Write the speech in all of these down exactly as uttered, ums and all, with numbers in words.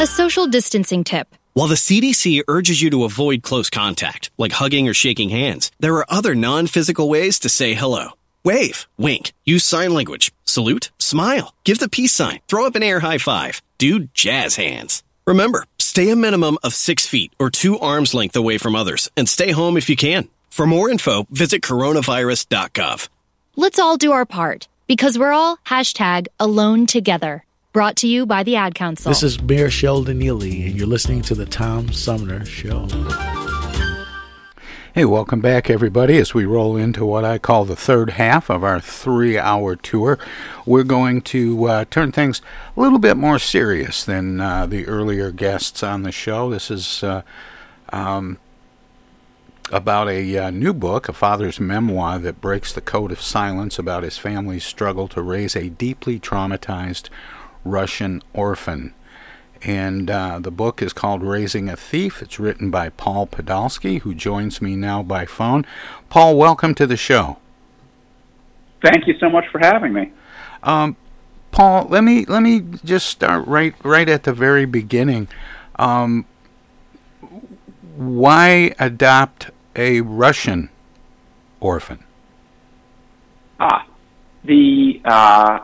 A social distancing tip. While the C D C urges you to avoid close contact, like hugging or shaking hands, there are other non-physical ways to say hello. Wave, wink, use sign language, salute, smile, give the peace sign, throw up an air high five, do jazz hands. Remember, stay a minimum of six feet or two arms length away from others, and stay home if you can. For more info, visit coronavirus dot gov. Let's all do our part, because we're all hashtag alone together. Brought to you by the Ad Council. This is Mayor Sheldon Neely, and you're listening to the Tom Sumner Show. Hey, welcome back, everybody. As we roll into what I call the third half of our three-hour tour, we're going to uh, turn things a little bit more serious than uh, the earlier guests on the show. This is uh, um, about a uh, new book, a father's memoir that breaks the code of silence about his family's struggle to raise a deeply traumatized Russian orphan. And uh, the book is called Raising a Thief. It's written by Paul Podolsky, who joins me now by phone. Paul, welcome to the show. Thank you so much for having me. Um, Paul, let me let me just start right right at the very beginning. Um, why adopt a Russian orphan? Ah, the... Uh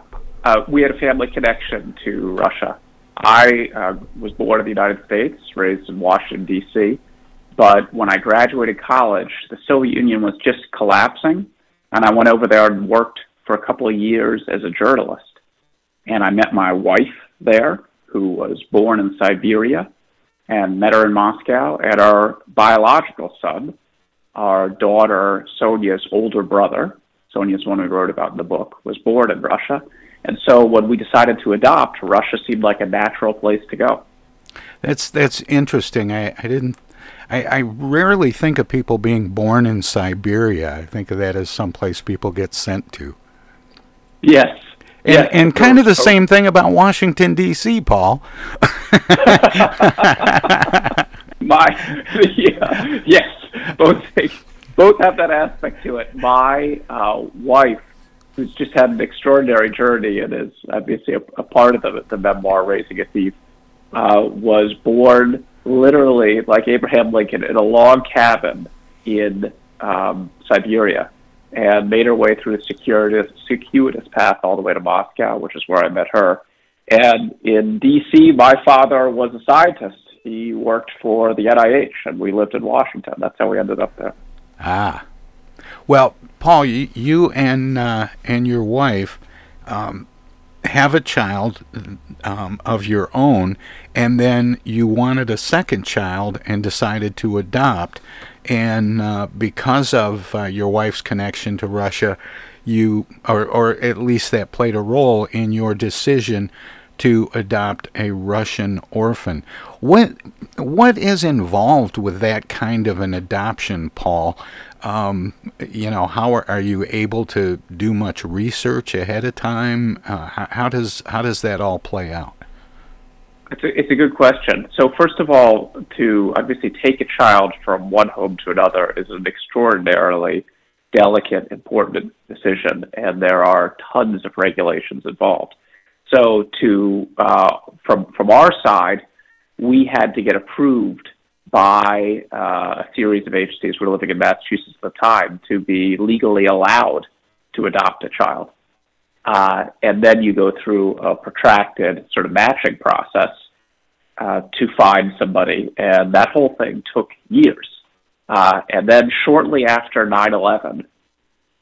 Uh, we had a family connection to Russia. I uh, was born in the United States, raised in Washington, D C, but when I graduated college, the Soviet Union was just collapsing, and I went over there and worked for a couple of years as a journalist. And I met my wife there, who was born in Siberia, and met her in Moscow, and our biological son, our daughter Sonia's older brother, Sonia's one we wrote about in the book, was born in Russia. And so when we decided to adopt, Russia seemed like a natural place to go. That's that's interesting. I, I didn't. I, I rarely think of people being born in Siberia. I think of that as someplace people get sent to. Yes. And, yes, and of kind course. of the same thing about Washington, D C, Paul. My yeah, yes, both both have that aspect to it. My uh, wife, who's just had an extraordinary journey and is obviously a, a part of the, the memoir, Raising a Thief, uh, was born literally, like Abraham Lincoln, in a log cabin in um, Siberia, and made her way through the circuitous, circuitous path all the way to Moscow, which is where I met her. And in D C, my father was a scientist. He worked for the N I H, and we lived in Washington. That's how we ended up there. Ah. Well, Paul, you, you and uh, and your wife um, have a child um, of your own, and then you wanted a second child and decided to adopt. And uh, because of uh, your wife's connection to Russia, you or or at least that played a role in your decision to adopt a Russian orphan. What what is involved with that kind of an adoption, Paul? Um, you know, how are, are you able to do much research ahead of time? Uh, how, how does how does that all play out? It's a, it's a good question. So first of all, to obviously take a child from one home to another is an extraordinarily delicate, important decision, and there are tons of regulations involved. So to uh, from from our side, we had to get approved by uh, a series of agencies. We were living in Massachusetts at the time to be legally allowed to adopt a child. Uh, and then you go through a protracted sort of matching process uh, to find somebody. And that whole thing took years. Uh, and then shortly after nine eleven,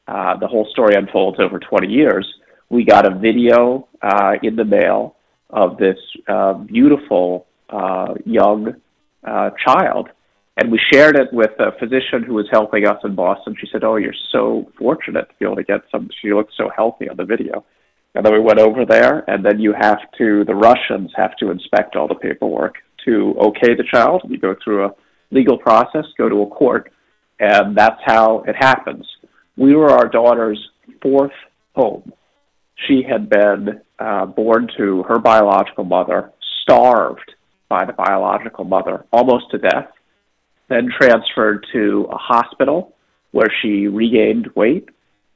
uh, the whole story unfolds over twenty years, we got a video uh, in the mail of this uh, beautiful uh, young uh, child. And we shared it with a physician who was helping us in Boston. She said, "Oh, you're so fortunate to be able to get some. She looks so healthy on the video." And then we went over there, and then you have to, the Russians have to inspect all the paperwork to okay the child. You go through a legal process, go to a court, and that's how it happens. We were our daughter's fourth home. She had been uh, born to her biological mother, starved by the biological mother, almost to death, then transferred to a hospital where she regained weight,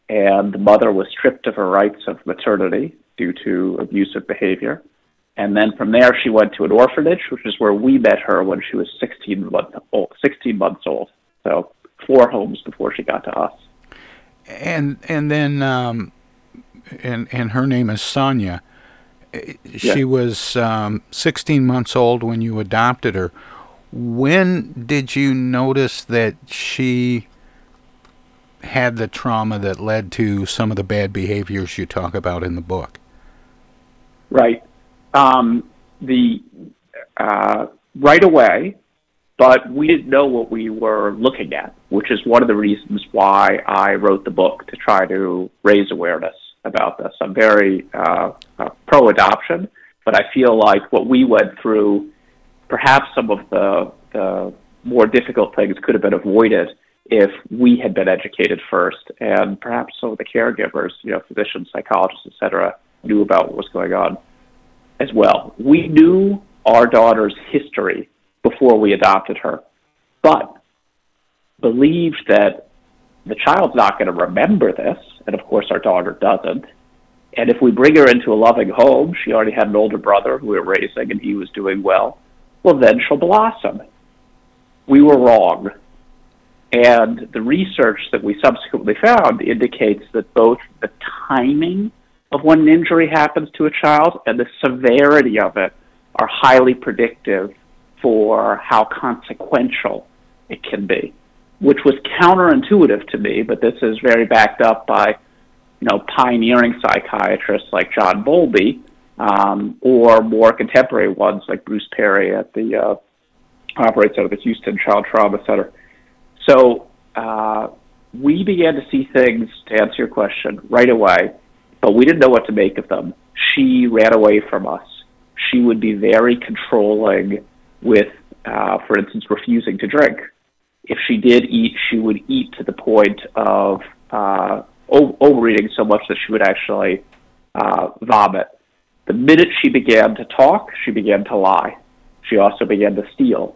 and the mother was stripped of her rights of maternity due to abusive behavior. And then from there, she went to an orphanage, which is where we met her when she was sixteen months old, sixteen months old. So four homes before she got to us. And and then, um, and, and her name is Sonia. She yeah. was um, sixteen months old when you adopted her. When did you notice that she had the trauma that led to some of the bad behaviors you talk about in the book? Right. Um, the uh, right away, but we didn't know what we were looking at, which is one of the reasons why I wrote the book, to try to raise awareness about this. I'm very uh, uh, pro-adoption, but I feel like what we went through, perhaps some of the, the more difficult things could have been avoided if we had been educated first, and perhaps some of the caregivers, you know, physicians, psychologists, et cetera, knew about what was going on as well. We knew our daughter's history before we adopted her, but believed that the child's not going to remember this, and of course our daughter doesn't. And if we bring her into a loving home, she already had an older brother who we were raising, and he was doing well. Well, then she'll blossom. We were wrong. And the research that we subsequently found indicates that both the timing of when an injury happens to a child and the severity of it are highly predictive for how consequential it can be, which was counterintuitive to me, but this is very backed up by, you know, pioneering psychiatrists like John Bowlby, Um, or more contemporary ones like Bruce Perry at the uh, operates out of the Houston Child Trauma Center. So uh, we began to see things, to answer your question, right away, but we didn't know what to make of them. She ran away from us. She would be very controlling with, uh, for instance, refusing to drink. If she did eat, she would eat to the point of uh, overeating so much that she would actually uh, vomit. The minute she began to talk, she began to lie. She also began to steal.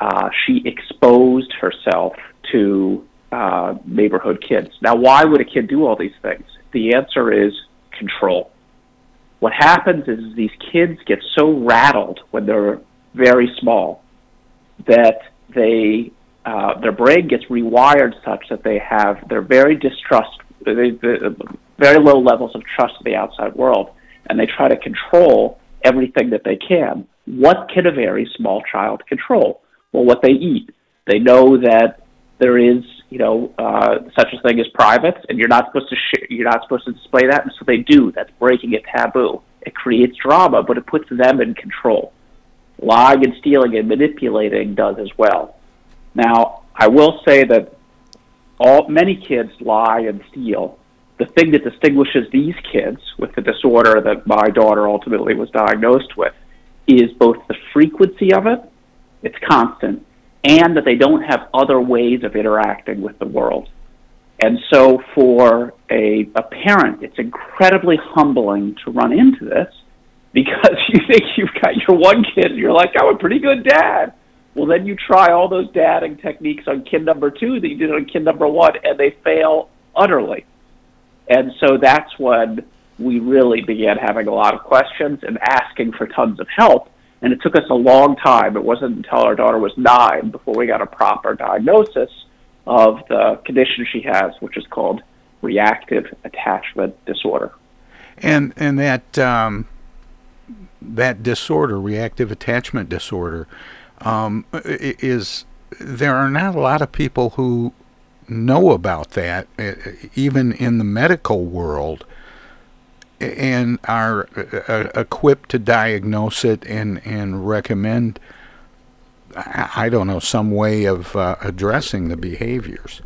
Uh, she exposed herself to uh, neighborhood kids. Now, why would a kid do all these things? The answer is control. What happens is these kids get so rattled when they're very small that they uh, their brain gets rewired such that they have they're very distrust, they, they, very low levels of trust in the outside world. And they try to control everything that they can. What can a very small child control? Well, what they eat. They know that there is, you know, uh, such a thing as privates, and you're not supposed to sh- you're not supposed to display that, and so they do. That's breaking a taboo. It creates drama, but it puts them in control. Lying and stealing and manipulating does as well. Now, I will say that all many kids lie and steal. The thing that distinguishes these kids with the disorder that my daughter ultimately was diagnosed with is both the frequency of it, it's constant, and that they don't have other ways of interacting with the world. And so for a, a parent, it's incredibly humbling to run into this, because you think you've got your one kid and you're like, "I'm a pretty good dad." Well, then you try all those dadding techniques on kid number two that you did on kid number one, and they fail utterly. And so that's when we really began having a lot of questions and asking for tons of help. And it took us a long time. It wasn't until our daughter was nine before we got a proper diagnosis of the condition she has, which is called reactive attachment disorder. And and that um, that disorder, reactive attachment disorder, um, is there are not a lot of people who know about that, even in the medical world, and are equipped to diagnose it and, and recommend, I don't know, some way of uh, addressing the behaviors.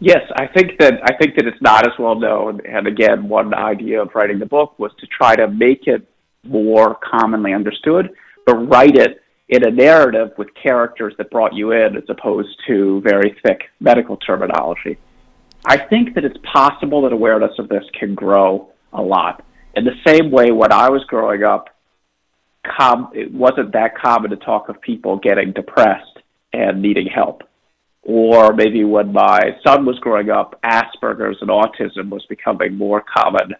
Yes, I think that I think that it's not as well known. And again, one idea of writing the book was to try to make it more commonly understood, but write it in a narrative with characters that brought you in, as opposed to very thick medical terminology. I think that it's possible that awareness of this can grow a lot. In the same way, when I was growing up, com- it wasn't that common to talk of people getting depressed and needing help. Or maybe when my son was growing up, Asperger's and autism was becoming more common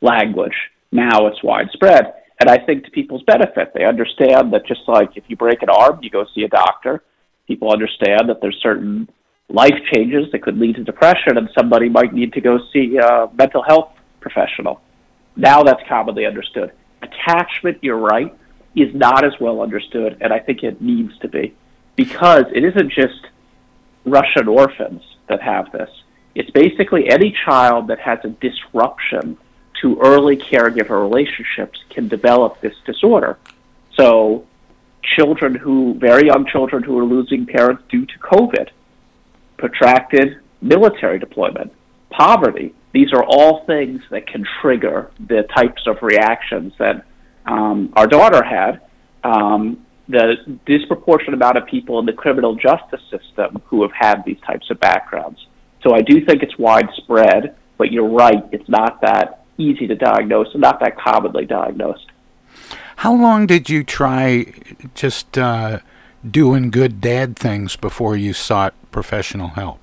language. Now it's widespread. And I think to people's benefit, they understand that just like if you break an arm, you go see a doctor. People understand that there's certain life changes that could lead to depression, and somebody might need to go see a mental health professional. Now that's commonly understood. Attachment, you're right, is not as well understood, and I think it needs to be, because it isn't just Russian orphans that have this. It's basically any child that has a disruption to early caregiver relationships can develop this disorder. So children who, very young children who are losing parents due to COVID, protracted military deployment, poverty, these are all things that can trigger the types of reactions that um, our daughter had. Um, the disproportionate amount of people in the criminal justice system who have had these types of backgrounds. So I do think it's widespread, but you're right, it's not that easy to diagnose, and not that commonly diagnosed. How long did you try just uh, doing good dad things before you sought professional help?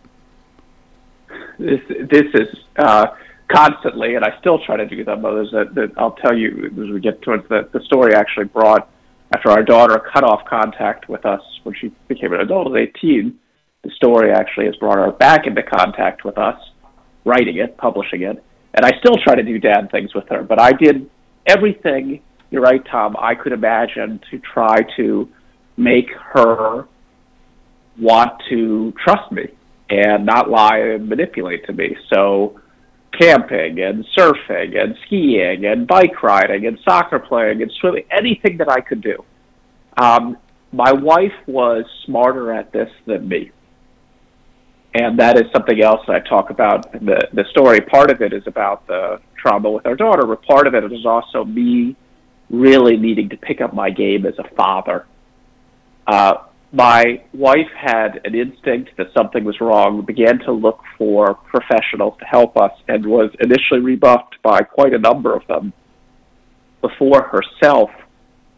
This this is uh, constantly, and I still try to do them. Others that, that I'll tell you as we get towards the, the story actually brought, after our daughter cut off contact with us when she became an adult at eighteen, the story actually has brought her back into contact with us, writing it, publishing it. And I still try to do dad things with her, but I did everything, you're right, Tom, I could imagine to try to make her want to trust me and not lie and manipulate to me. So camping and surfing and skiing and bike riding and soccer playing and swimming, anything that I could do. Um, my wife was smarter at this than me. And that is something else that I talk about in the, the story. Part of it is about the trauma with our daughter, but part of it is also me really needing to pick up my game as a father. Uh, my wife had an instinct that something was wrong, began to look for professionals to help us, and was initially rebuffed by quite a number of them before herself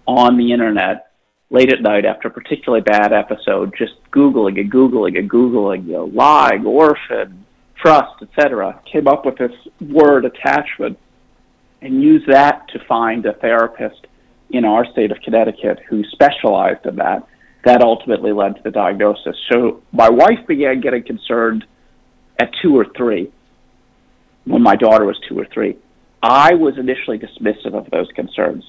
on the internet, late at night after a particularly bad episode, just Googling and Googling and Googling, you know, lying, orphan, trust, et cetera, came up with this word attachment and used that to find a therapist in our state of Connecticut who specialized in that. That ultimately led to the diagnosis. So my wife began getting concerned at two or three, when my daughter was two or three. I was initially dismissive of those concerns,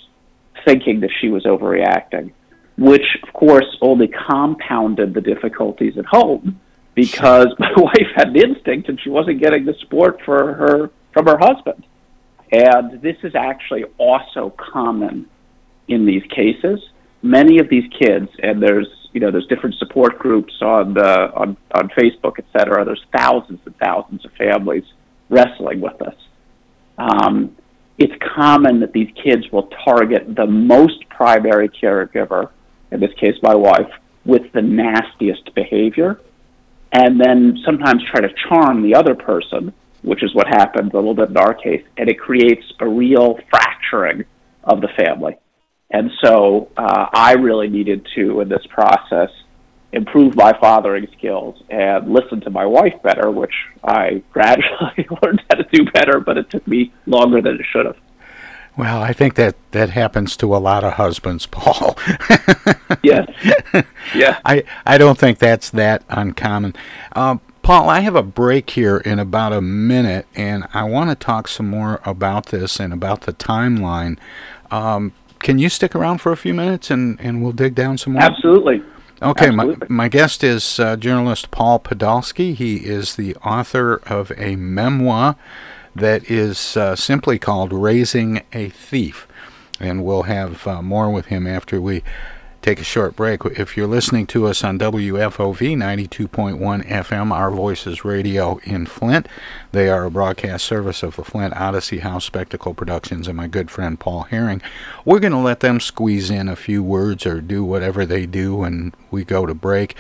thinking that she was overreacting, which, of course, only compounded the difficulties at home because my wife had an instinct and she wasn't getting the support for her from her husband. And this is actually also common in these cases. Many of these kids, and there's you know there's different support groups on the on, on Facebook, et cetera. There's thousands and thousands of families wrestling with this. Um, it's common that these kids will target the most primary caregiver, in this case my wife, with the nastiest behavior, and then sometimes try to charm the other person, which is what happened a little bit in our case, and it creates a real fracturing of the family. And so uh, I really needed to, in this process, improve my fathering skills and listen to my wife better, which I gradually learned how to do better, but it took me longer than it should have. Well, I think that, that happens to a lot of husbands, Paul. Yes. Yeah. I, I don't think that's that uncommon. Um, Paul, I have a break here in about a minute, and I want to talk some more about this and about the timeline. Um, can you stick around for a few minutes, and, and we'll dig down some more? Absolutely. Okay, my, my guest is uh, journalist Paul Podolsky. He is the author of a memoir that is uh, simply called Raising a Thief. And we'll have uh, more with him after we take a short break. If you're listening to us on W F O V ninety-two point one F M, Our Voices Radio in Flint, they are a broadcast service of the Flint Odyssey House Spectacle Productions and my good friend Paul Herring. We're going to let them squeeze in a few words or do whatever they do when we go to break.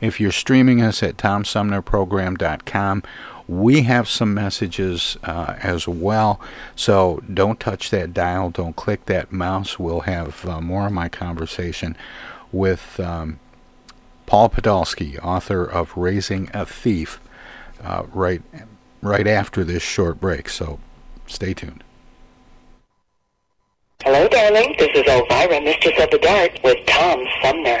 If you're streaming us at tom sumner program dot com, we have some messages uh, as well, so don't touch that dial, don't click that mouse. We'll have uh, more of my conversation with um, Paul Podolsky, author of Raising a Thief, uh, right, right after this short break, so stay tuned. Hello, darling. This is Elvira, Mistress of the Dark, with Tom Sumner.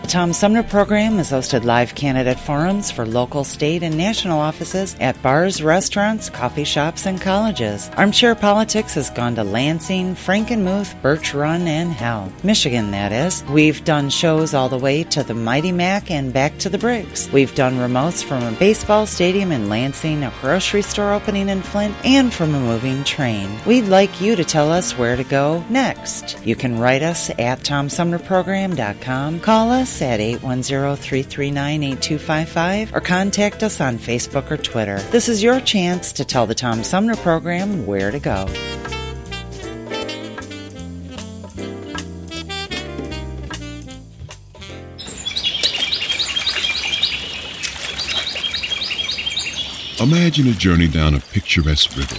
The Tom Sumner program has hosted live candidate forums for local, state, and national offices at bars, restaurants, coffee shops, and colleges. Armchair Politics has gone to Lansing, Frankenmuth, Birch Run, and Hell, Michigan, that is. We've done shows all the way to the Mighty Mac and back to the Briggs. We've done remotes from a baseball stadium in Lansing, a grocery store opening in Flint, and from a moving train. We'd like you to tell us where to go next. You can write us at tom sumner program dot com, call us at eight one zero three three nine eight two five five, or contact us on Facebook or Twitter. This is your chance to tell the Tom Sumner program where to go. Imagine a journey down a picturesque river.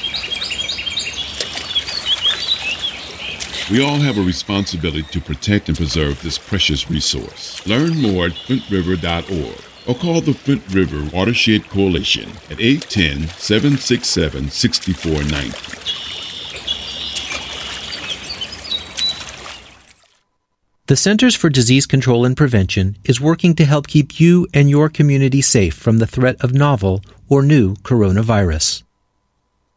We all have a responsibility to protect and preserve this precious resource. Learn more at flint river dot org or call the Flint River Watershed Coalition at eight one zero seven six seven six four nine zero. The Centers for Disease Control and Prevention is working to help keep you and your community safe from the threat of novel or new coronavirus.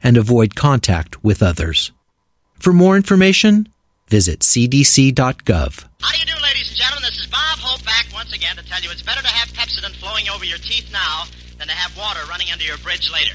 and avoid contact with others. For more information, visit c d c dot gov. How do you do, ladies and gentlemen? This is Bob Hope back once again to tell you it's better to have Pepsodent flowing over your teeth now than to have water running under your bridge later.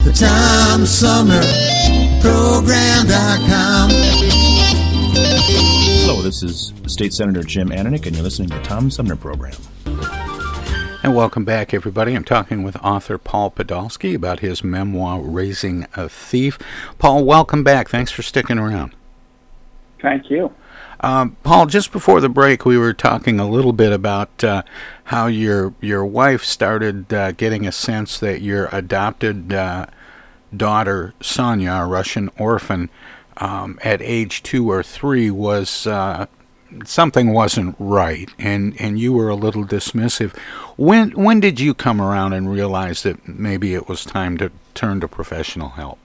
The Tom Sumner Program dot com. Hello, this is State Senator Jim Ananik, and you're listening to the Tom Sumner Program. And welcome back, everybody. I'm talking with author Paul Podolsky about his memoir, Raising a Thief. Paul, welcome back. Thanks for sticking around. Thank you. Um, Paul, just before the break, we were talking a little bit about uh, how your your wife started uh, getting a sense that your adopted uh, daughter, Sonia, a Russian orphan, um, at age two or three was... Uh, something wasn't right, and, and you were a little dismissive. When when did you come around and realize that maybe it was time to turn to professional help?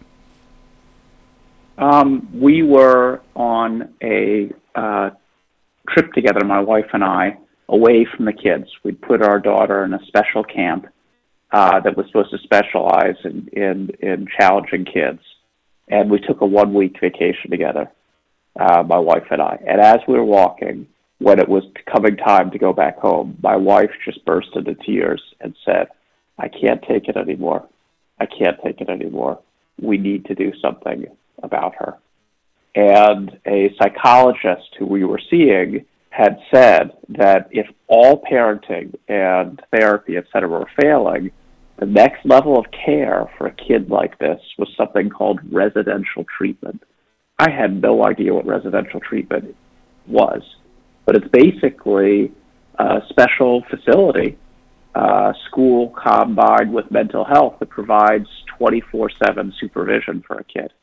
Um, we were on a uh, trip together, my wife and I, away from the kids. We put our daughter in a special camp uh, that was supposed to specialize in, in, in challenging kids, and we took a one-week vacation together. Uh, my wife and I. And as we were walking, when it was coming time to go back home, my wife just burst into tears and said, I can't take it anymore. I can't take it anymore. We need to do something about her. And a psychologist who we were seeing had said that if all parenting and therapy, et cetera, were failing, the next level of care for a kid like this was something called residential treatment. I had no idea what residential treatment was, but it's basically a special facility, uh, school combined with mental health that provides twenty-four seven supervision for a kid.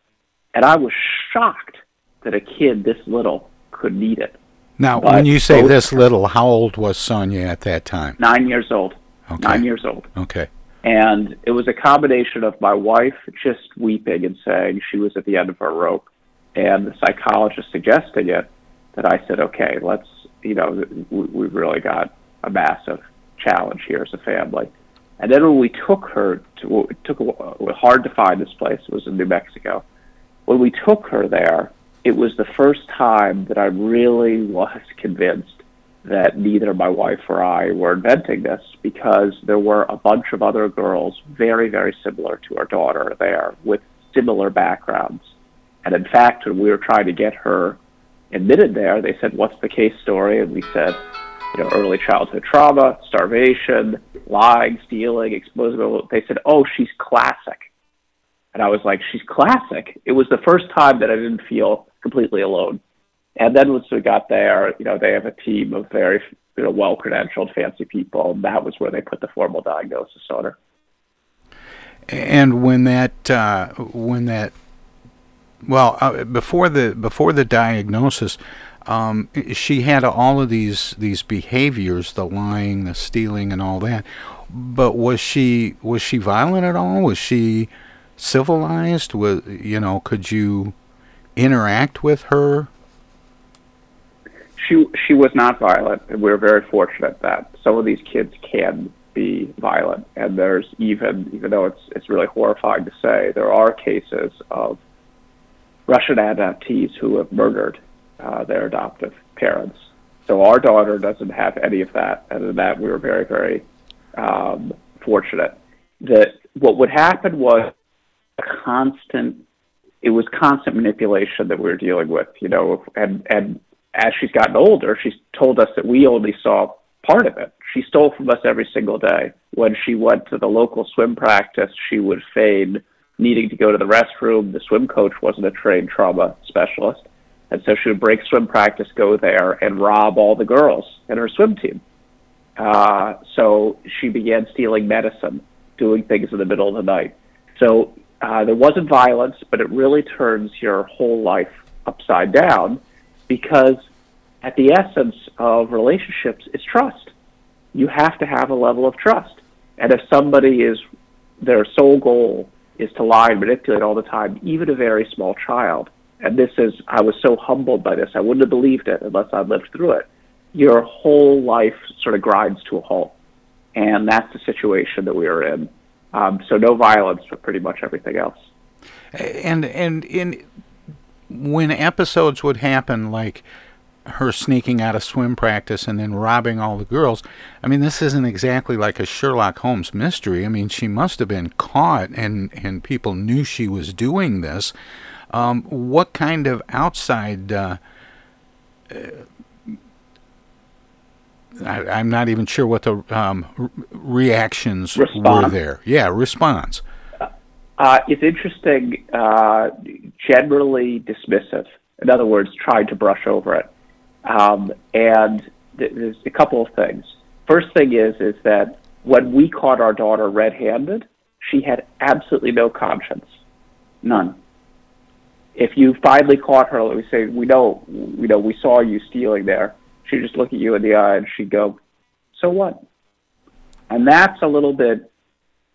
And I was shocked that a kid this little could need it. Now, but when you say this little, how old was Sonia at that time? Nine years old. Okay. Nine years old. Okay. And it was a combination of my wife just weeping and saying she was at the end of her rope, and the psychologist suggesting it, that I said, okay, let's, you know, we've really got a massive challenge here as a family. And then when we took her to, it took a, hard to find this place, it was in New Mexico. When we took her there, it was the first time that I really was convinced that neither my wife or I were inventing this, because there were a bunch of other girls very, very similar to our daughter there with similar backgrounds. And in fact, when we were trying to get her admitted there, they said, what's the case story? And we said, you know, early childhood trauma, starvation, lying, stealing, explosive. They said, oh, she's classic. And I was like, she's classic. It was the first time that I didn't feel completely alone. And then once we got there, you know, they have a team of very, you know, well-credentialed, fancy people. And that was where they put the formal diagnosis on her. And when that, uh, when that, Well, uh, before the before the diagnosis, um, she had all of these these behaviors, the lying, the stealing, and all that. But was she was she violent at all? Was she civilized? Was, you know, could you interact with her? She she was not violent, and we were very fortunate that some of these kids can be violent. And there's even even though it's it's really horrifying to say, there are cases of Russian adoptees who have murdered uh, their adoptive parents. So our daughter doesn't have any of that. Other than that, we were very, very um, fortunate. That what would happen was a constant. It was constant manipulation that we were dealing with, you know. And and as she's gotten older, she's told us that we only saw part of it. She stole from us every single day. When she went to the local swim practice, she would feign needing to go to the restroom. The swim coach wasn't a trained trauma specialist, and so she would break swim practice, go there, and rob all the girls in her swim team. Uh, so she began stealing medicine, doing things in the middle of the night. So uh, there wasn't violence, but it really turns your whole life upside down, because at the essence of relationships is trust. You have to have a level of trust. And if somebody is, their sole goal is to lie and manipulate all the time, even a very small child. And this is, I was so humbled by this, I wouldn't have believed it unless I lived through it. Your whole life sort of grinds to a halt. And that's the situation that we were in. Um, so no violence, but pretty much everything else. And, and in when episodes would happen, like her sneaking out of swim practice and then robbing all the girls, I mean, this isn't exactly like a Sherlock Holmes mystery. I mean, she must have been caught, and, and people knew she was doing this. Um, what kind of outside uh, I, I'm not even sure what the um, re- reactions response. were there. Yeah, response. Uh, it's interesting, uh, generally dismissive. In other words, trying to brush over it. Um, and th- there's a couple of things. First thing is, is that when we caught our daughter red-handed, she had absolutely no conscience. None. If you finally caught her, let me say, we know, you know, we saw you stealing there. She'd just look at you in the eye and she'd go, so what? And that's a little bit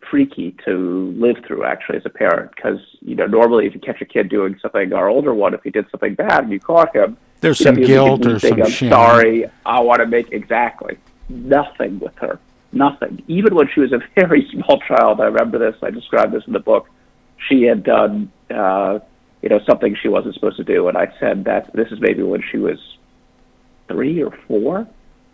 freaky to live through, actually, as a parent, because, you know, normally if you catch a kid doing something, our older one, if he did something bad and you caught him, there's some guilt or some shame. I'm sorry, I want to make, exactly, nothing with her, nothing. Even when she was a very small child, I remember this, I described this in the book, she had done, uh, you know, something she wasn't supposed to do, and I said that, this is maybe when she was three or four,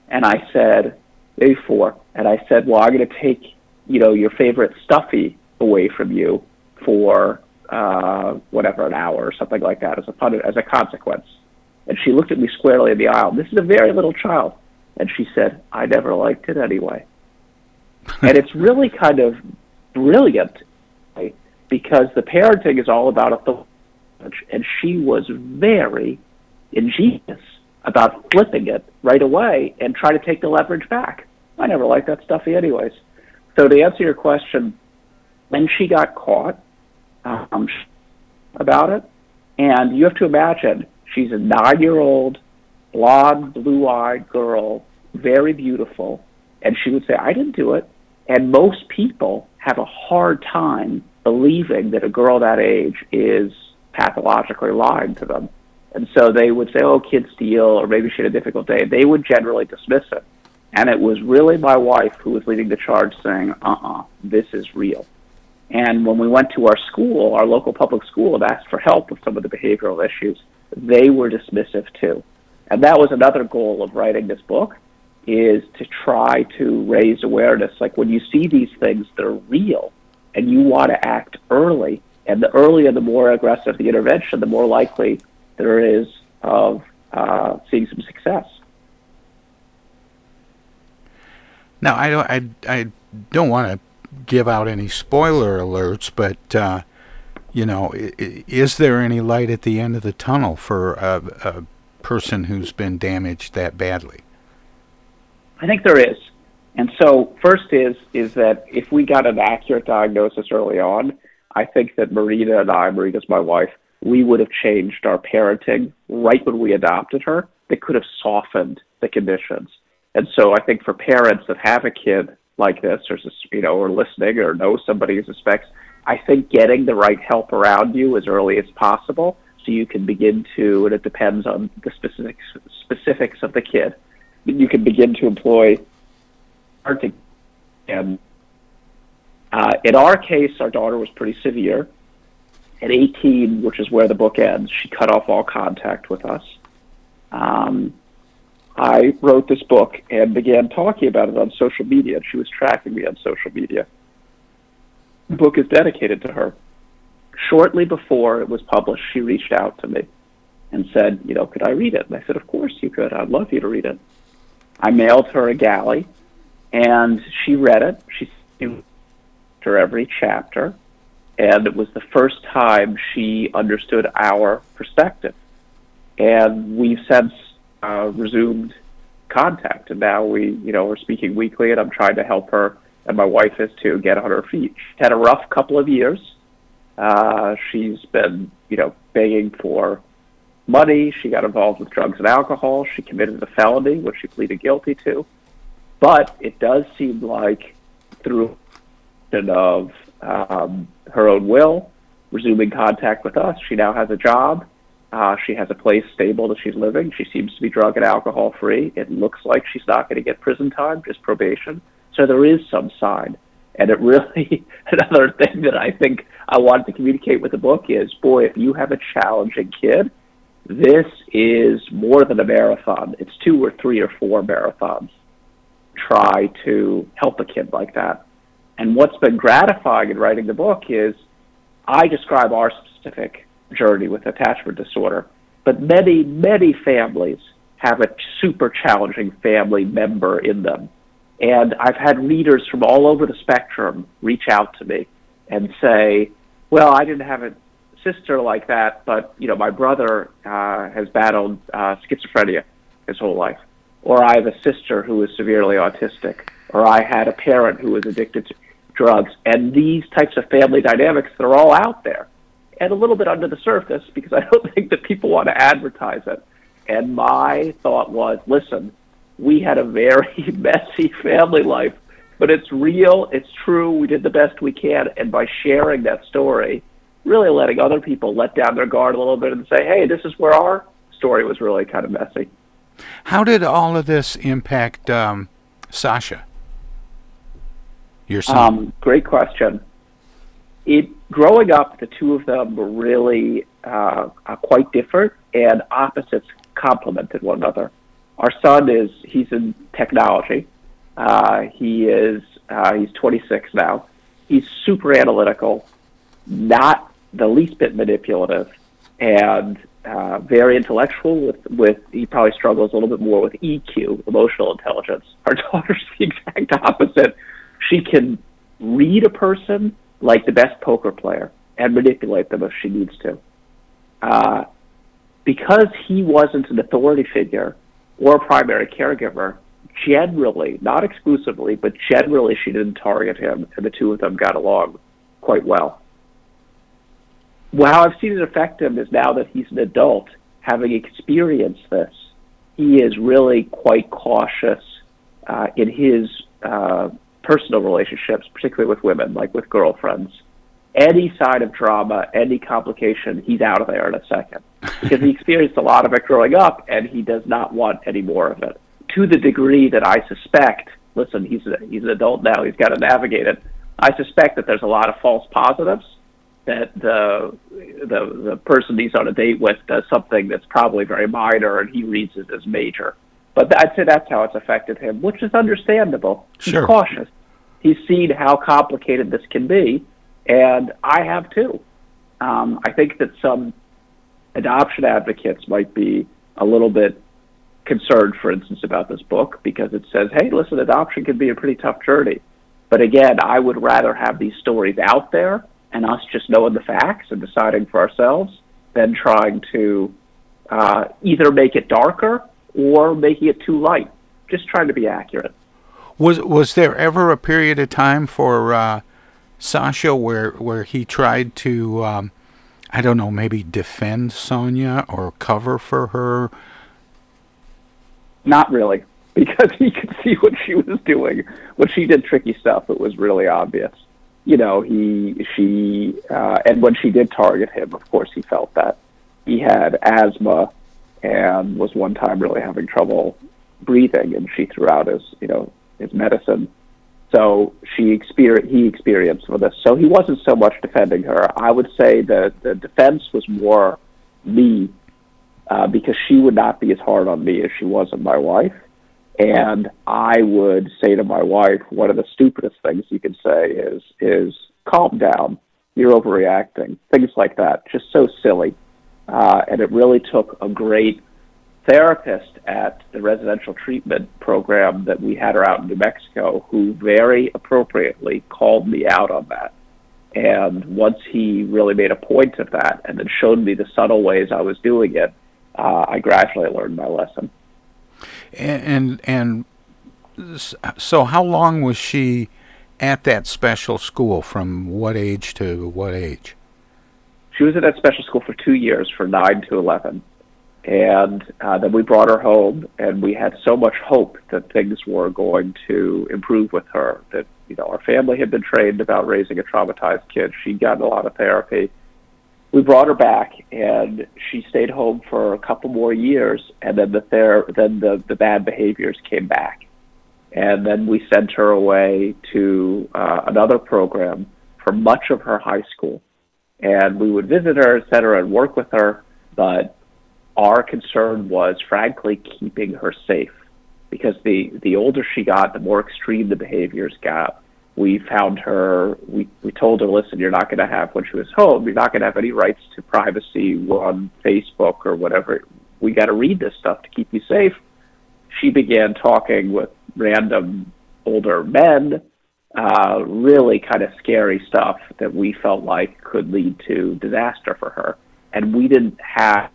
and I said, maybe four, and I said, well, I'm going to take, you know, your favorite stuffy away from you for uh, whatever, an hour or something like that as a pun- as a consequence. And she looked at me squarely in the eye. This is a very little child. And she said, I never liked it anyway. And it's really kind of brilliant, right? Because the parenting is all about authority. And she was very ingenious about flipping it right away and trying to take the leverage back. I never liked that stuffy anyways. So to answer your question, when she got caught um, about it, and you have to imagine she's a nine-year-old, blonde, blue-eyed girl, very beautiful, and she would say, I didn't do it. And most people have a hard time believing that a girl that age is pathologically lying to them. And so they would say, oh, kids steal, or maybe she had a difficult day. They would generally dismiss it. And it was really my wife who was leading the charge saying, uh-uh, this is real. And when we went to our school, our local public school, and asked for help with some of the behavioral issues, they were dismissive too. And that was another goal of writing this book, is to try to raise awareness. Like when you see these things, they're real, and you want to act early. And the earlier, the more aggressive the intervention, the more likely there is of uh, seeing some success. Now, I don't, I, I don't want to give out any spoiler alerts, but, uh, you know, is there any light at the end of the tunnel for a, a person who's been damaged that badly? I think there is. And so first is is that if we got an accurate diagnosis early on, I think that Marina and I, Marina's my wife, we would have changed our parenting right when we adopted her. That could have softened the conditions. And so I think for parents that have a kid like this, or, you know, or listening or know somebody who suspects, I think getting the right help around you as early as possible so you can begin to, and it depends on the specifics, specifics of the kid, you can begin to employ parenting. And uh, in our case, our daughter was pretty severe. At eighteen, which is where the book ends, she cut off all contact with us. Um, I wrote this book and began talking about it on social media. She was tracking me on social media. The book is dedicated to her. Shortly before it was published, she reached out to me and said, you know, could I read it? And I said, of course you could. I'd love you to read it. I mailed her a galley, and she read it. She read her every chapter, and it was the first time she understood our perspective. And we've since Uh, resumed contact, and now we, you know, we're speaking weekly, and I'm trying to help her, and my wife is too, get on her feet. She's had a rough couple of years. Uh, she's been, you know, begging for money. She got involved with drugs and alcohol. She committed a felony, which she pleaded guilty to. But it does seem like through of um, her own will, resuming contact with us, she now has a job. Uh, she has a place stable that she's living. She seems to be drug and alcohol free. It looks like she's not going to get prison time, just probation. So there is some sign. And it really, another thing that I think I wanted to communicate with the book is, boy, if you have a challenging kid, this is more than a marathon. It's two or three or four marathons. Try to help a kid like that. And what's been gratifying in writing the book is I describe our specific journey with attachment disorder, but many, many families have a super challenging family member in them. And I've had readers from all over the spectrum reach out to me and say, well, I didn't have a sister like that, but, you know, my brother uh, has battled uh, schizophrenia his whole life. Or I have a sister who is severely autistic. Or I had a parent who was addicted to drugs. And these types of family dynamics, they're all out there. And a little bit under the surface, because I don't think that people want to advertise it. And my thought was, listen, we had a very messy family life, but it's real, it's true, we did the best we can, and by sharing that story, really letting other people let down their guard a little bit and say, hey, this is where our story was really kind of messy. How did all of this impact um, Sasha, your son? Um, great question. It, growing up, the two of them were really uh, are quite different, and opposites complemented one another. Our son is, he's in technology. Uh, he is, uh, he's twenty-six now. He's super analytical, not the least bit manipulative, and uh, very intellectual with, with, he probably struggles a little bit more with E Q, emotional intelligence. Our daughter's the exact opposite. She can read a person like the best poker player and manipulate them if she needs to. Uh, because he wasn't an authority figure, or a primary caregiver, generally, not exclusively, but generally she didn't target him, and the two of them got along quite well. How I've seen it affect him is now that he's an adult, having experienced this, he is really quite cautious uh, in his uh, personal relationships, particularly with women, like with girlfriends. Any sign of drama, any complication, he's out of there in a second. Because he experienced a lot of it growing up, and he does not want any more of it. To the degree that I suspect, listen, he's a, he's an adult now, he's got to navigate it, I suspect that there's a lot of false positives, that the, the, the person he's on a date with does something that's probably very minor, and he reads it as major. But I'd say that's how it's affected him, which is understandable. Sure. He's cautious. He's seen how complicated this can be, and I have too. Um, I think that some adoption advocates might be a little bit concerned, for instance, about this book because it says, hey, listen, adoption can be a pretty tough journey. But again, I would rather have these stories out there and us just knowing the facts and deciding for ourselves than trying to uh, either make it darker or making it too light, just trying to be accurate. Was was there ever a period of time for uh, Sasha where, where he tried to... Um I don't know, maybe defend Sonia or cover for her? Not really, because he could see what she was doing. When she did tricky stuff, it was really obvious. You know, he, she, uh, and when she did target him, of course he felt that. He had asthma and was one time really having trouble breathing, and she threw out his, you know, his medicine. So she experienced, he experienced with this. So he wasn't so much defending her. I would say that the defense was more me uh, because she would not be as hard on me as she was on my wife. And I would say to my wife, one of the stupidest things you can say is, is calm down, you're overreacting, things like that, just so silly. Uh, and it really took a great therapist at the residential treatment program that we had her out in New Mexico who very appropriately called me out on that. And once he really made a point of that and then showed me the subtle ways I was doing it, uh, I gradually learned my lesson. And, and and so how long was she at that special school, from what age to what age? She was at that special school for two years, for nine to eleven. And uh, then we brought her home, and we had so much hope that things were going to improve with her, that, you know, our family had been trained about raising a traumatized kid. She'd gotten a lot of therapy. We brought her back, and she stayed home for a couple more years, and then the ther- then the, the bad behaviors came back. And then we sent her away to uh, another program for much of her high school. And we would visit her, et cetera, and work with her, but our concern was, frankly, keeping her safe, because the, the older she got, the more extreme the behaviors got. We found her, we, we told her, listen, you're not going to have, when she was home, you're not going to have any rights to privacy on Facebook or whatever we got to read this stuff to keep you safe. She began talking with random older men, uh, really kind of scary stuff that we felt like could lead to disaster for her. And we didn't have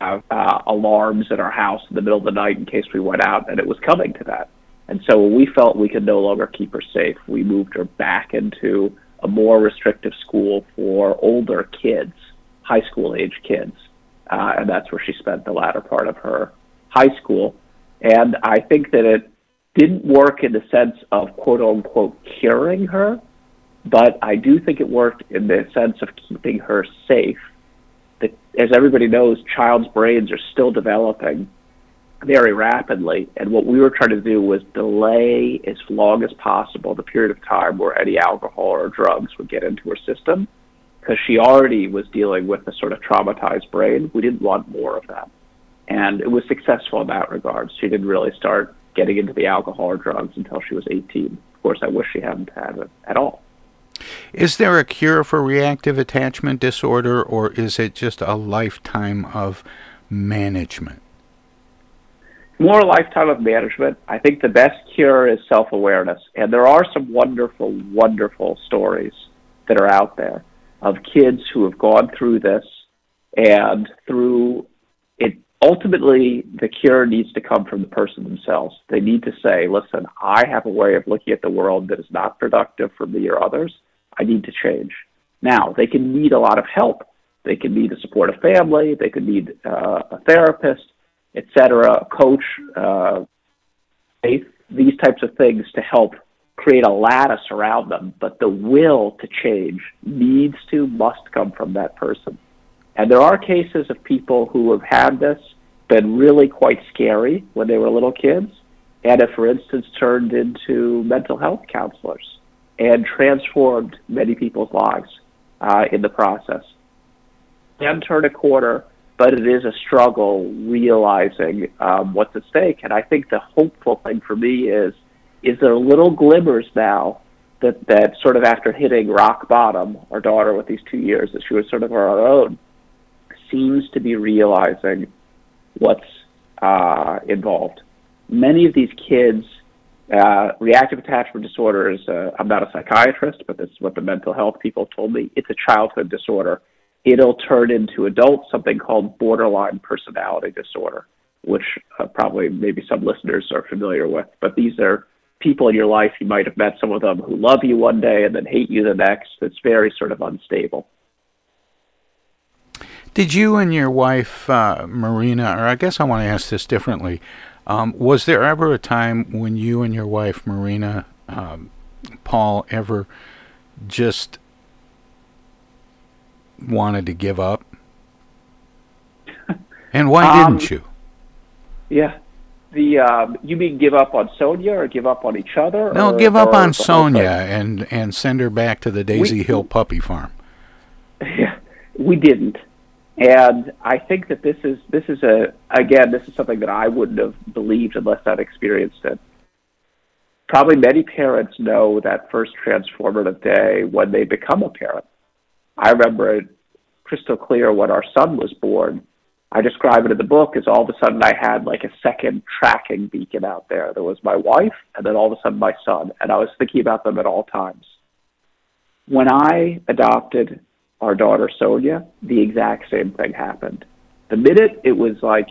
uh, uh, alarms in our house in the middle of the night in case we went out, and it was coming to that. And so when we felt we could no longer keep her safe, we moved her back into a more restrictive school for older kids, high school-age kids. Uh, and that's where she spent the latter part of her high school. And I think that it didn't work in the sense of, quote-unquote, curing her, but I do think it worked in the sense of keeping her safe. That, as everybody knows, child's brains are still developing very rapidly, and what we were trying to do was delay as long as possible the period of time where any alcohol or drugs would get into her system, because she already was dealing with a sort of traumatized brain. We didn't want more of that. And it was successful in that regard. She didn't really start getting into the alcohol or drugs until she was eighteen. Of course, I wish she hadn't had it at all. Is there a cure for reactive attachment disorder, or is it just a lifetime of management? More a lifetime of management. I think the best cure is self-awareness. And there are some wonderful, wonderful stories that are out there of kids who have gone through this, and through it, ultimately, the cure needs to come from the person themselves. They need to say, listen, I have a way of looking at the world that is not productive for me or others. I need to change. Now, they can need a lot of help. They can need a supportive family. They could need uh, a therapist, et cetera, a coach, uh, faith, these types of things to help create a lattice around them. But the will to change needs to, must come from that person. And there are cases of people who have had this, been really quite scary when they were little kids, and have, for instance, turned into mental health counselors and transformed many people's lives uh, in the process. Then turn a corner, but it is a struggle realizing um, what's at stake. And I think the hopeful thing for me is, is there little glimmers now that, that sort of after hitting rock bottom, our daughter with these two years, that she was sort of our own, seems to be realizing what's uh, involved. Many of these kids, uh, reactive attachment disorder is, uh, I'm not a psychiatrist, but this is what the mental health people told me, it's a childhood disorder. It'll turn into adults, something called borderline personality disorder, which uh, probably maybe some listeners are familiar with. But these are people in your life, you might have met some of them who love you one day and then hate you the next. It's very sort of unstable. Did you and your wife, uh, Marina, or I guess I want to ask this differently, um, was there ever a time when you and your wife, Marina, um, Paul, ever just wanted to give up? And why um, didn't you? Yeah. The um, you mean give up on Sonia or give up on each other? No, or, give up on Sonia and, and send her back to the Daisy we, Hill puppy farm. Yeah, we didn't. And I think that this is, this is a, again, this is something that I wouldn't have believed unless I'd experienced it. Probably many parents know that first transformative day when they become a parent. I remember it crystal clear when our son was born. I describe it in the book as all of a sudden I had like a second tracking beacon out there. There was my wife and then all of a sudden my son. And I was thinking about them at all times. When I adopted our daughter, Sonia, the exact same thing happened. The minute it was like,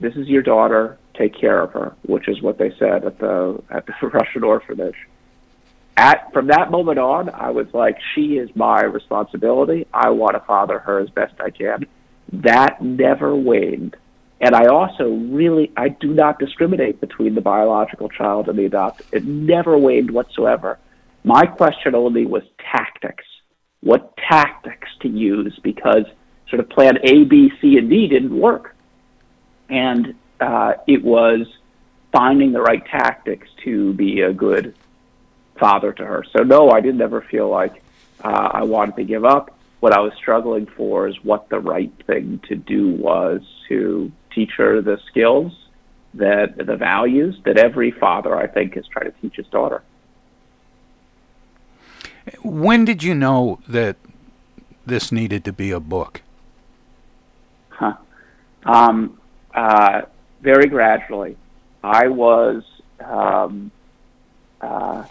this is your daughter, take care of her, which is what they said at the at the Russian orphanage. At, from that moment on, I was like, she is my responsibility. I want to father her as best I can. That never waned. And I also really, I do not discriminate between the biological child and the adopted. It never waned whatsoever. My question only was tactics. What tactics to use, because sort of plan A, B, C, and D didn't work. And uh, it was finding the right tactics to be a good father to her. So no, I didn't ever feel like uh, I wanted to give up. What I was struggling for is what the right thing to do was to teach her the skills, that the values that every father, I think, is trying to teach his daughter. When did you know that this needed to be a book? Huh. Um, uh, very gradually, I was um, uh,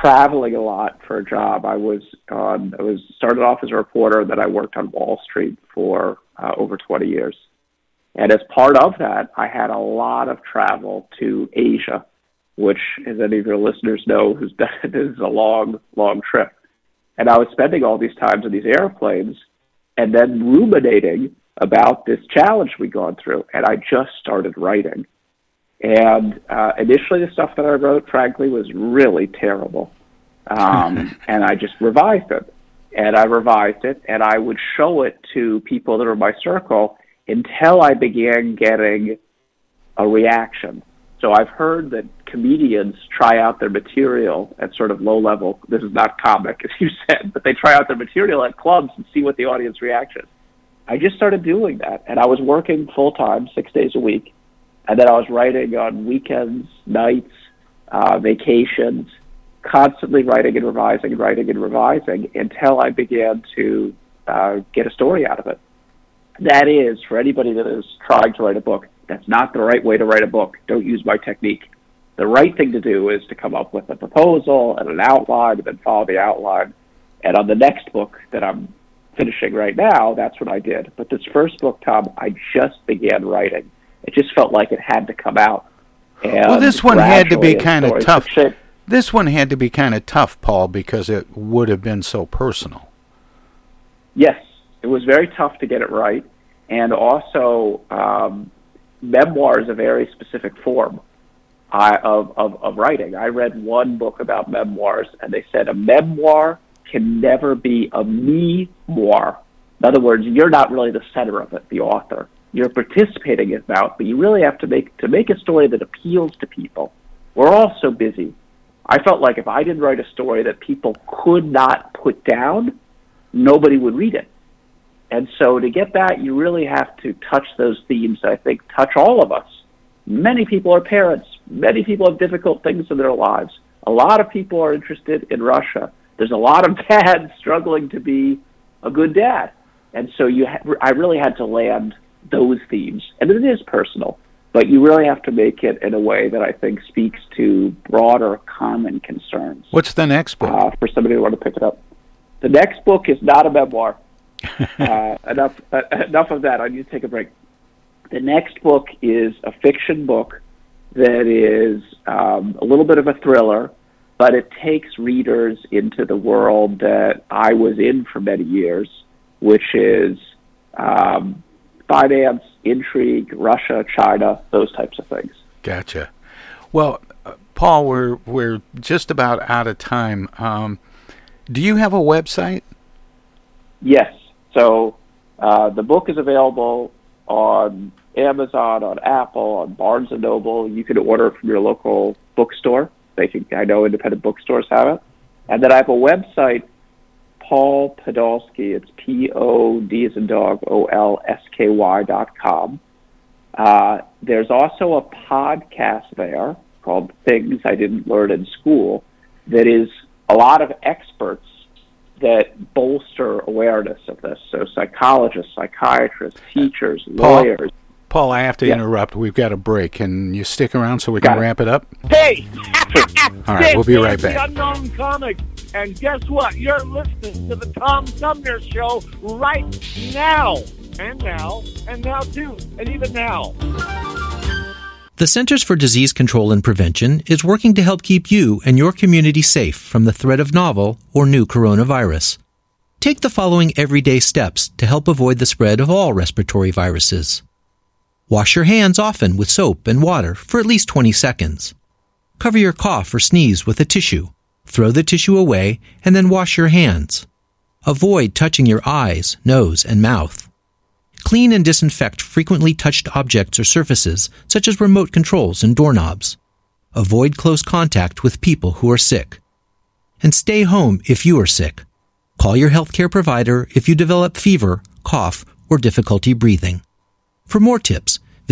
traveling a lot for a job. I was on, I was started off as a reporter, then I worked on Wall Street for uh, over twenty years. And as part of that, I had a lot of travel to Asia, which, as any of your listeners know, is, is a long, long trip. And I was spending all these times in these airplanes and then ruminating about this challenge we'd gone through. And I just started writing. And uh, initially, the stuff that I wrote, frankly, was really terrible. Um, and I just revised it. And I revised it, and I would show it to people that were in my circle until I began getting a reaction. So I've heard that comedians try out their material at sort of low level. This is not comic, as you said, but they try out their material at clubs and see what the audience reaction. I just started doing that, and I was working full-time, six days a week, and then I was writing on weekends, nights, uh, vacations, constantly writing and revising and writing and revising until I began to uh, get a story out of it. That is, for anybody that is trying to write a book, that's not the right way to write a book. Don't use my technique. The right thing to do is to come up with a proposal and an outline and then follow the outline. And on the next book that I'm finishing right now, that's what I did. But this first book, Tom, I just began writing. It just felt like it had to come out. And well, this one had to be kind of tough. This one had to be kind of tough, Paul, because it would have been so personal. Yes. It was very tough to get it right, and also um, memoir is a very specific form uh, of, of, of writing. I read one book about memoirs, and they said a memoir can never be a me-moir. In other words, you're not really the center of it, the author. You're participating in that, but you really have to make to make a story that appeals to people. We're all so busy. I felt like if I didn't write a story that people could not put down, nobody would read it. And so to get that, you really have to touch those themes that I think touch all of us. Many people are parents. Many people have difficult things in their lives. A lot of people are interested in Russia. There's a lot of dads struggling to be a good dad. And so you, ha- I really had to land those themes. And it is personal, but you really have to make it in a way that I think speaks to broader common concerns. What's the next book? Uh, for somebody to want to pick it up. The next book is not a memoir. uh, enough uh, enough of that. I need to take a break. The next book is a fiction book that is um, a little bit of a thriller, but it takes readers into the world that I was in for many years, which is um, finance, intrigue, Russia, China, those types of things. Gotcha. Well, uh, Paul, we're, we're just about out of time. Um, do you have a website? Yes. So uh, the book is available on Amazon, on Apple, on Barnes and Noble. You can order it from your local bookstore. They can, I know independent bookstores have it. And then I have a website, Paul Podolsky. It's P O D as in dog, O L S K Y dot com. Uh, there's also a podcast there called Things I Didn't Learn in School that is a lot of experts that bolster awareness of this. So psychologists, psychiatrists, teachers, Paul, lawyers. Paul, I have to yeah. interrupt. We've got a break. Can you stick around so we got can it. wrap it up? Hey! All right, we'll be right back. The Unknown Comic. And guess what? You're listening to the Tom Sumner Show right now. And now. And now, too. And even now. The Centers for Disease Control and Prevention is working to help keep you and your community safe from the threat of novel or new coronavirus. Take the following everyday steps to help avoid the spread of all respiratory viruses. Wash your hands often with soap and water for at least twenty seconds. Cover your cough or sneeze with a tissue. Throw the tissue away and then wash your hands. Avoid touching your eyes, nose, and mouth. Clean and disinfect frequently touched objects or surfaces, such as remote controls and doorknobs. Avoid close contact with people who are sick. And stay home if you are sick. Call your healthcare provider if you develop fever, cough, or difficulty breathing. For more tips,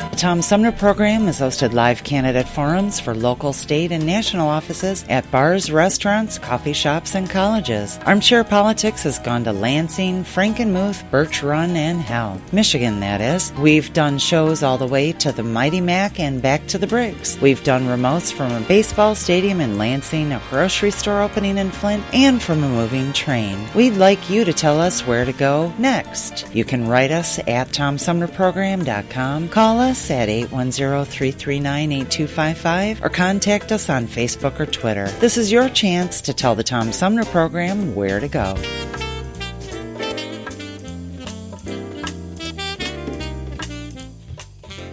The Tom Sumner Program has hosted live candidate forums for local, state, and national offices at bars, restaurants, coffee shops, and colleges. Armchair Politics has gone to Lansing, Frankenmuth, Birch Run, and Hell, Michigan, that is. We've done shows all the way to the Mighty Mac and back to the Bricks. We've done remotes from a baseball stadium in Lansing, a grocery store opening in Flint, and from a moving train. We'd like you to tell us where to go next. You can write us at tom sumner program dot com, call us at eight one zero, three three nine, eight two five five or contact us on Facebook or Twitter. This is your chance to tell the Tom Sumner Program where to go.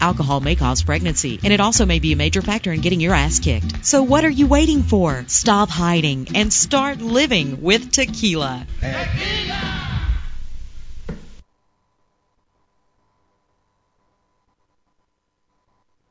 Alcohol may cause pregnancy, and it also may be a major factor in getting your ass kicked. So what are you waiting for? Stop hiding and start living with tequila. Tequila!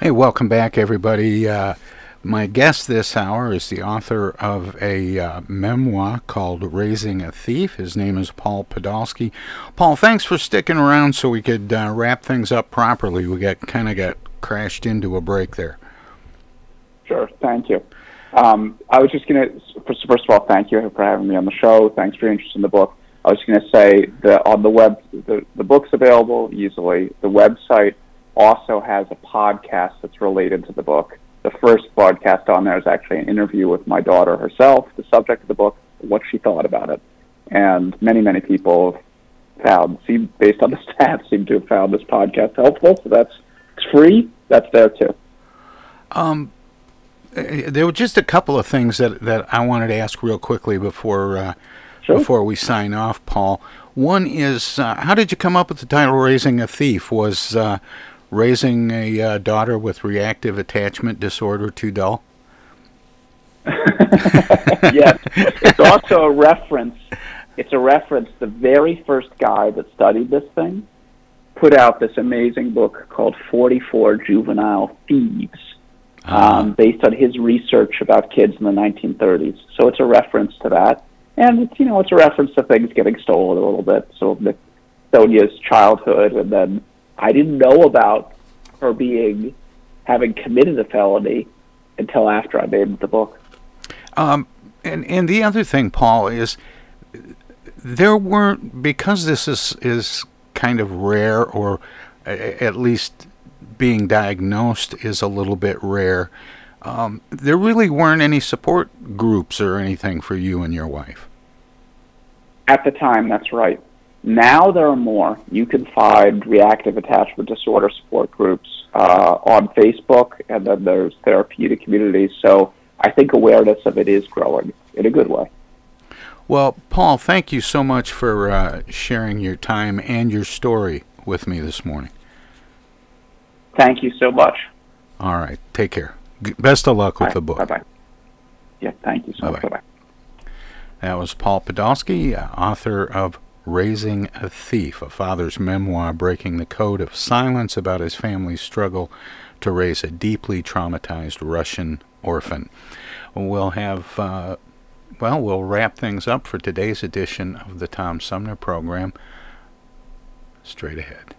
Hey, welcome back, everybody. Uh, my guest this hour is the author of a uh, memoir called Raising a Thief. His name is Paul Podolsky. Paul, thanks for sticking around so we could uh, wrap things up properly. We got kind of got crashed into a break there. Sure, thank you. Um, I was just going to, first of all, thank you for having me on the show. Thanks for your interest in the book. I was going to say that on the web, the, the book's available easily. The website also has a podcast that's related to the book. The first podcast on there is actually an interview with my daughter herself, the subject of the book, what she thought about it. And many, many people have found, seem, based on the stats, seem to have found this podcast helpful. So that's it's free. That's there, too. Um, there were just a couple of things that, that I wanted to ask real quickly before uh, sure. before we sign off, Paul. One is, uh, how did you come up with the title Raising a Thief? Was... Uh, Raising a uh, daughter with reactive attachment disorder too dull? Yes. It's also a reference. It's a reference. The very first guy that studied this thing put out this amazing book called forty-four Juvenile Thieves. um, based on his research about kids in the nineteen thirties. So it's a reference to that. And, it's, you know, it's a reference to things getting stolen a little bit. So the Sonia's childhood, and then I didn't know about her being, having committed a felony until after I made the book. Um, and, and the other thing, Paul, is there weren't, because this is, is kind of rare, or at least being diagnosed is a little bit rare, um, there really weren't any support groups or anything for you and your wife. At the time, that's right. Now there are more. You can find reactive attachment disorder support groups uh, on Facebook, and then there's therapeutic communities. So I think awareness of it is growing in a good way. Well, Paul, thank you so much for uh, sharing your time and your story with me this morning. Thank you so much. All right. Take care. Best of luck with right, the book. Bye-bye. Yeah, thank you so bye-bye. much. Bye-bye. That was Paul Podolsky, author of Raising a Thief, a father's memoir breaking the code of silence about his family's struggle to raise a deeply traumatized Russian orphan. We'll have, uh, well, we'll wrap things up for today's edition of the Tom Sumner Program. Straight ahead.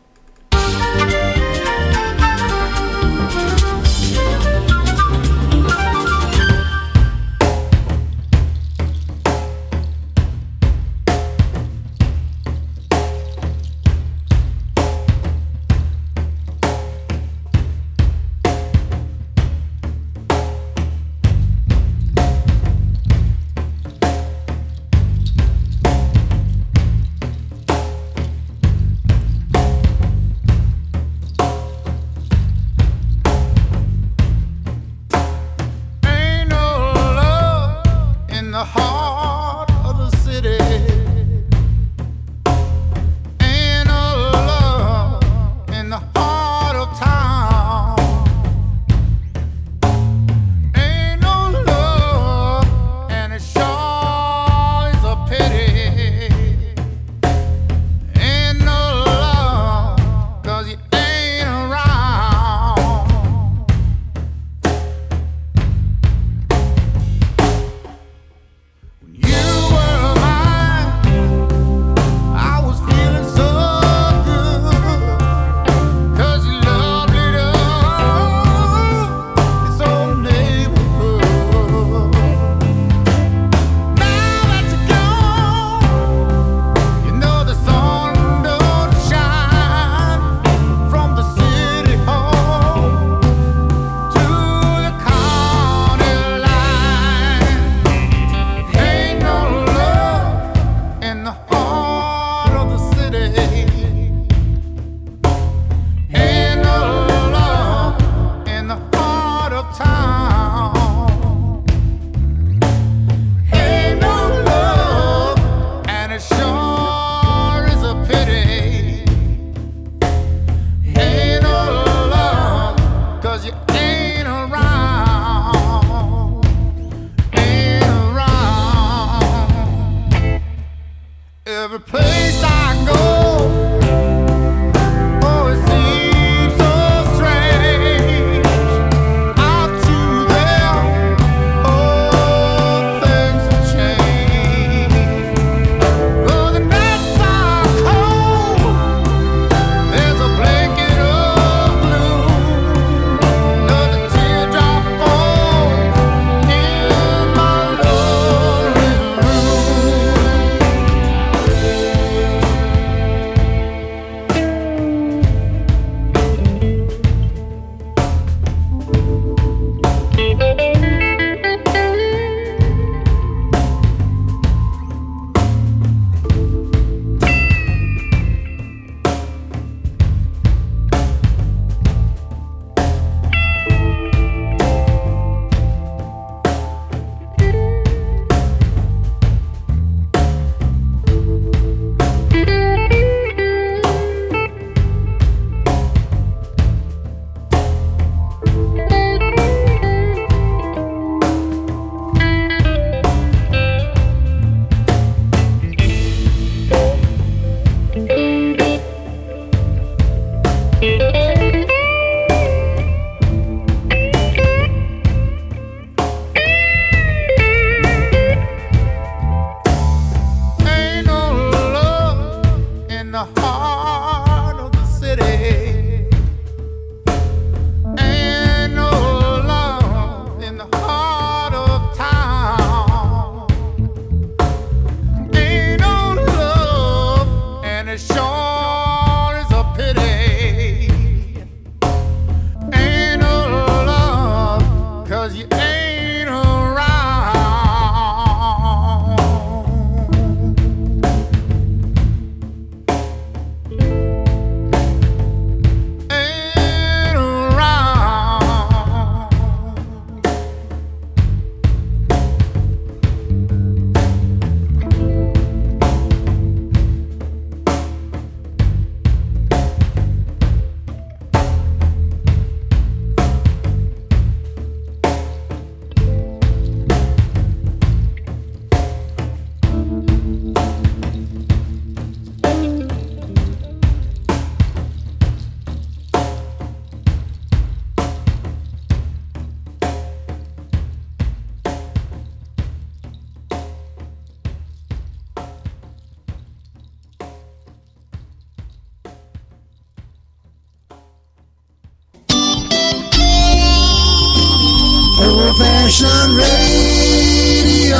Action Radio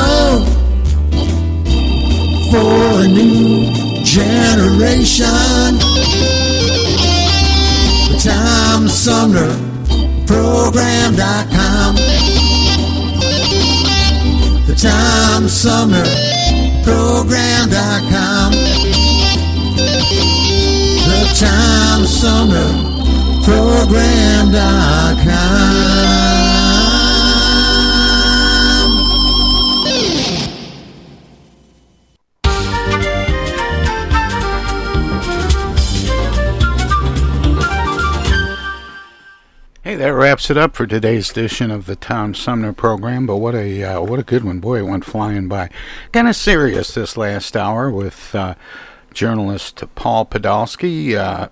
for a new generation. Tom Sumner Program dot com. The Tom Sumner Program dot com. The Tom Sumner Program dot com. That wraps it up for today's edition of the Tom Sumner Program. But what a uh, what a good one, boy! It went flying by. Kind of serious this last hour with uh, journalist Paul Podolsky, uh,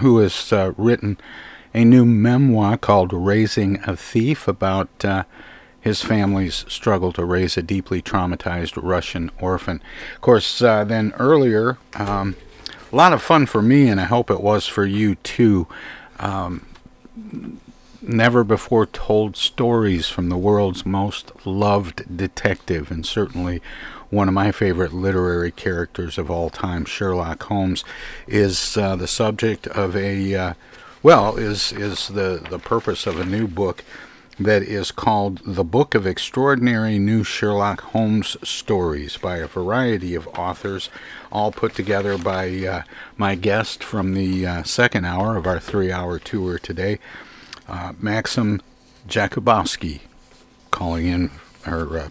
who has uh, written a new memoir called "Raising a Thief" about uh, his family's struggle to raise a deeply traumatized Russian orphan. Of course, uh, then earlier, um, a lot of fun for me, and I hope it was for you too. Um, Never before told stories from the world's most loved detective, and certainly one of my favorite literary characters of all time, Sherlock Holmes, is uh, the subject of a uh, well is is the the purpose of a new book that is called The Book of Extraordinary New Sherlock Holmes Stories by a variety of authors, all put together by uh, my guest from the uh, second hour of our three-hour tour today, Uh, Maxim Jakubowski, calling in or uh,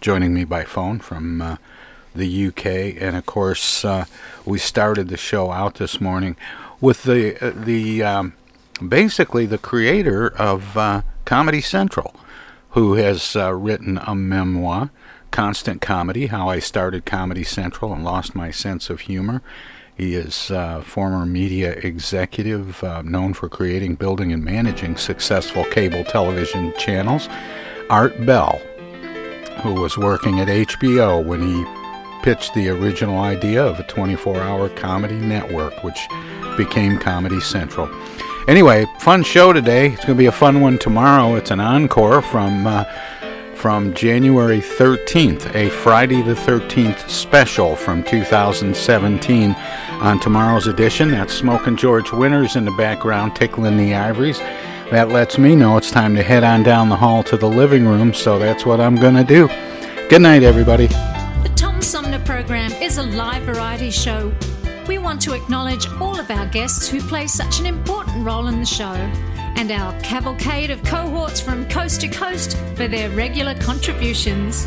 joining me by phone from uh, the U K, and of course uh, we started the show out this morning with the uh, the um, basically the creator of uh, Comedy Central, who has uh, written a memoir, Constant Comedy: How I Started Comedy Central and Lost My Sense of Humor. He is a uh, former media executive uh, known for creating, building, and managing successful cable television channels. Art Bell, who was working at H B O when he pitched the original idea of a twenty-four hour comedy network, which became Comedy Central. Anyway, fun show today. It's going to be a fun one tomorrow. It's an encore from uh, from January thirteenth, a Friday the thirteenth special from two thousand seventeen. On tomorrow's edition, that's Smokin' George Winters in the background, tickling the ivories. That lets me know it's time to head on down the hall to the living room, so that's what I'm going to do. Good night, everybody. The Tom Sumner Program is a live variety show. We want to acknowledge all of our guests who play such an important role in the show, and our cavalcade of cohorts from coast to coast for their regular contributions.